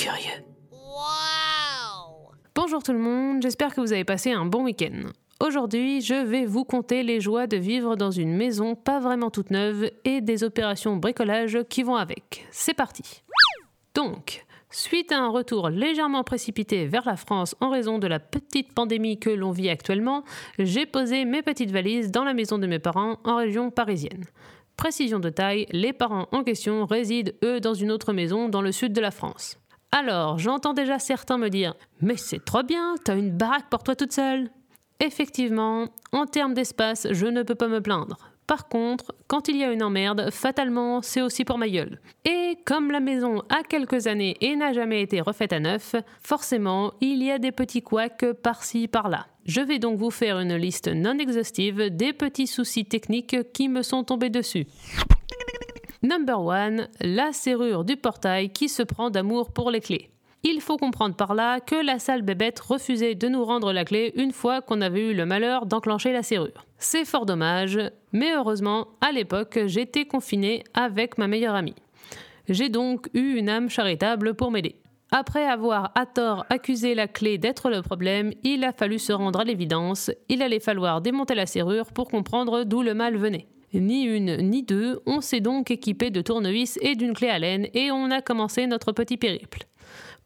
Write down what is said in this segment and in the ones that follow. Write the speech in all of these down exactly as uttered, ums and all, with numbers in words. curieux. Wow! Bonjour tout le monde, j'espère que vous avez passé un bon week-end. Aujourd'hui, je vais vous conter les joies de vivre dans une maison pas vraiment toute neuve et des opérations bricolage qui vont avec. C'est parti! Donc, suite à un retour légèrement précipité vers la France en raison de la petite pandémie que l'on vit actuellement, j'ai posé mes petites valises dans la maison de mes parents en région parisienne. Précision de taille, les parents en question résident eux dans une autre maison dans le sud de la France. Alors, j'entends déjà certains me dire « Mais c'est trop bien, t'as une baraque pour toi toute seule !» Effectivement, en termes d'espace, je ne peux pas me plaindre. Par contre, quand il y a une emmerde, fatalement, c'est aussi pour ma gueule. Et comme la maison a quelques années et n'a jamais été refaite à neuf, forcément, il y a des petits couacs par-ci, par-là. Je vais donc vous faire une liste non exhaustive des petits soucis techniques qui me sont tombés dessus. numéro un, la serrure du portail qui se prend d'amour pour les clés. Il faut comprendre par là que la sale bébête refusait de nous rendre la clé une fois qu'on avait eu le malheur d'enclencher la serrure. C'est fort dommage, mais heureusement, à l'époque, j'étais confinée avec ma meilleure amie. J'ai donc eu une âme charitable pour m'aider. Après avoir à tort accusé la clé d'être le problème, il a fallu se rendre à l'évidence, il allait falloir démonter la serrure pour comprendre d'où le mal venait. Ni une, ni deux, on s'est donc équipé de tournevis et d'une clé Allen et on a commencé notre petit périple.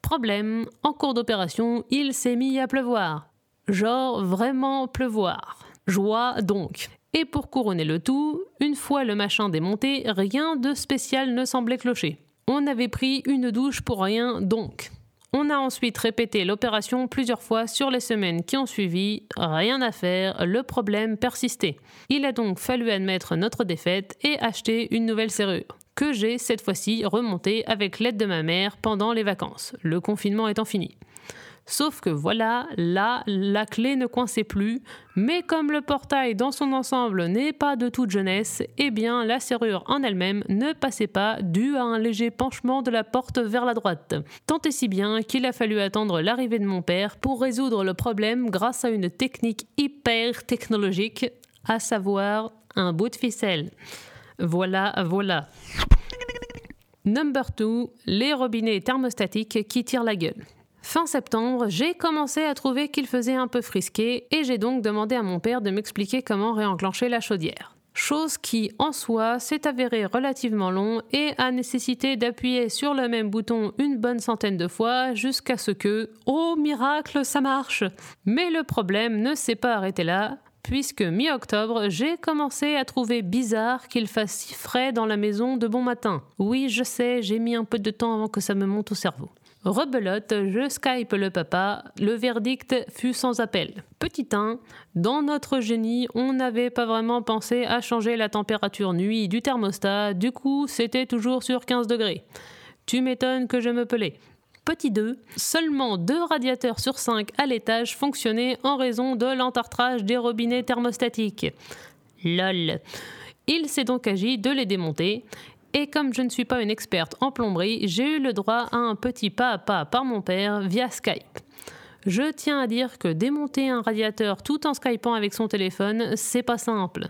Problème, en cours d'opération, il s'est mis à pleuvoir. Genre vraiment pleuvoir. Joie donc. Et pour couronner le tout, une fois le machin démonté, rien de spécial ne semblait clocher. On avait pris une douche pour rien donc. On a ensuite répété l'opération plusieurs fois sur les semaines qui ont suivi, rien à faire, le problème persistait. Il a donc fallu admettre notre défaite et acheter une nouvelle serrure. Que j'ai cette fois-ci remonté avec l'aide de ma mère pendant les vacances, le confinement étant fini. Sauf que voilà, là, la clé ne coinçait plus, mais comme le portail dans son ensemble n'est pas de toute jeunesse, eh bien la serrure en elle-même ne passait pas dû à un léger penchement de la porte vers la droite. Tant et si bien qu'il a fallu attendre l'arrivée de mon père pour résoudre le problème grâce à une technique hyper technologique, à savoir un bout de ficelle. Voilà, voilà. numéro deux, les robinets thermostatiques qui tirent la gueule. Fin septembre, j'ai commencé à trouver qu'il faisait un peu frisqué et j'ai donc demandé à mon père de m'expliquer comment réenclencher la chaudière. Chose qui, en soi, s'est avérée relativement long et a nécessité d'appuyer sur le même bouton une bonne centaine de fois jusqu'à ce que, oh miracle, ça marche! Mais le problème ne s'est pas arrêté là. Puisque mi-octobre, j'ai commencé à trouver bizarre qu'il fasse si frais dans la maison de bon matin. Oui, je sais, j'ai mis un peu de temps avant que ça me monte au cerveau. Rebelote, je Skype le papa, le verdict fut sans appel. Petit un, dans notre génie, on n'avait pas vraiment pensé à changer la température nuit du thermostat, du coup, c'était toujours sur quinze degrés. Tu m'étonnes que je me pelais. Petit deux, seulement deux radiateurs sur cinq à l'étage fonctionnaient en raison de l'entartrage des robinets thermostatiques. Lol. Il s'est donc agi de les démonter. Et comme je ne suis pas une experte en plomberie, j'ai eu le droit à un petit pas à pas par mon père via Skype. Je tiens à dire que démonter un radiateur tout en skypant avec son téléphone, c'est pas simple.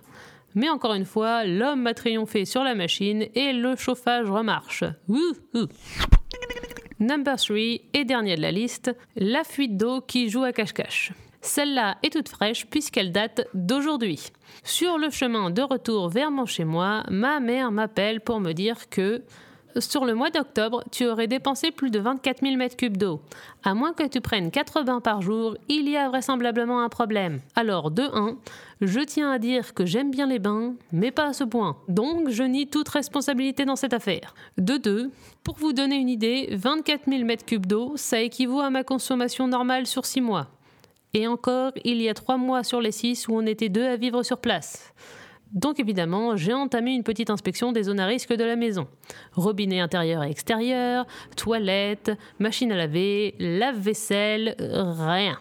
Mais encore une fois, l'homme a triomphé sur la machine et le chauffage remarche. Wouhou! numéro trois, et dernier de la liste, la fuite d'eau qui joue à cache-cache. Celle-là est toute fraîche puisqu'elle date d'aujourd'hui. Sur le chemin de retour vers mon chez-moi, ma mère m'appelle pour me dire que « Sur le mois d'octobre, tu aurais dépensé plus de vingt-quatre mille mètres cubes d'eau. À moins que tu prennes quatre bains par jour, il y a vraisemblablement un problème. » Alors, de un, je tiens à dire que j'aime bien les bains, mais pas à ce point. Donc, je nie toute responsabilité dans cette affaire. De deux, pour vous donner une idée, vingt-quatre mille mètres cubes d'eau, ça équivaut à ma consommation normale sur six mois. Et encore, il y a trois mois sur les six où on était deux à vivre sur place. Donc évidemment, j'ai entamé une petite inspection des zones à risque de la maison. Robinet intérieur et extérieur, toilette, machine à laver, lave-vaisselle, rien.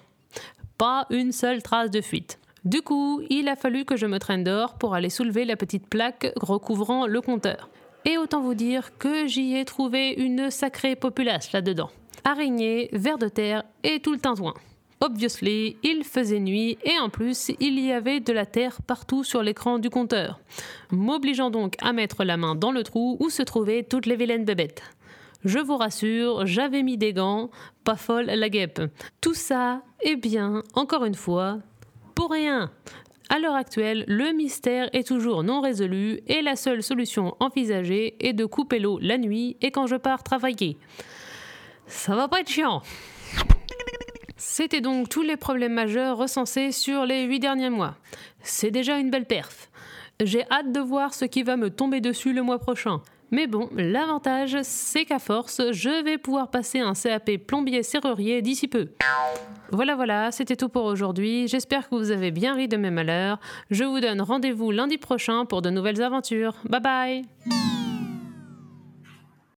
Pas une seule trace de fuite. Du coup, il a fallu que je me traîne dehors pour aller soulever la petite plaque recouvrant le compteur. Et autant vous dire que j'y ai trouvé une sacrée populace là-dedans. Araignées, vers de terre et tout le tintouin. Obviously, il faisait nuit et en plus, il y avait de la terre partout sur l'écran du compteur, m'obligeant donc à mettre la main dans le trou où se trouvaient toutes les vilaines bébêtes. Je vous rassure, j'avais mis des gants, pas folle la guêpe. Tout ça, eh bien, encore une fois, pour rien. À l'heure actuelle, le mystère est toujours non résolu et la seule solution envisagée est de couper l'eau la nuit et quand je pars travailler. Ça va pas être chiant. C'était donc tous les problèmes majeurs recensés sur les huit derniers mois. C'est déjà une belle perf. J'ai hâte de voir ce qui va me tomber dessus le mois prochain. Mais bon, l'avantage, c'est qu'à force, je vais pouvoir passer un C A P plombier-serrurier d'ici peu. Voilà, voilà, c'était tout pour aujourd'hui. J'espère que vous avez bien ri de mes malheurs. Je vous donne rendez-vous lundi prochain pour de nouvelles aventures. Bye bye!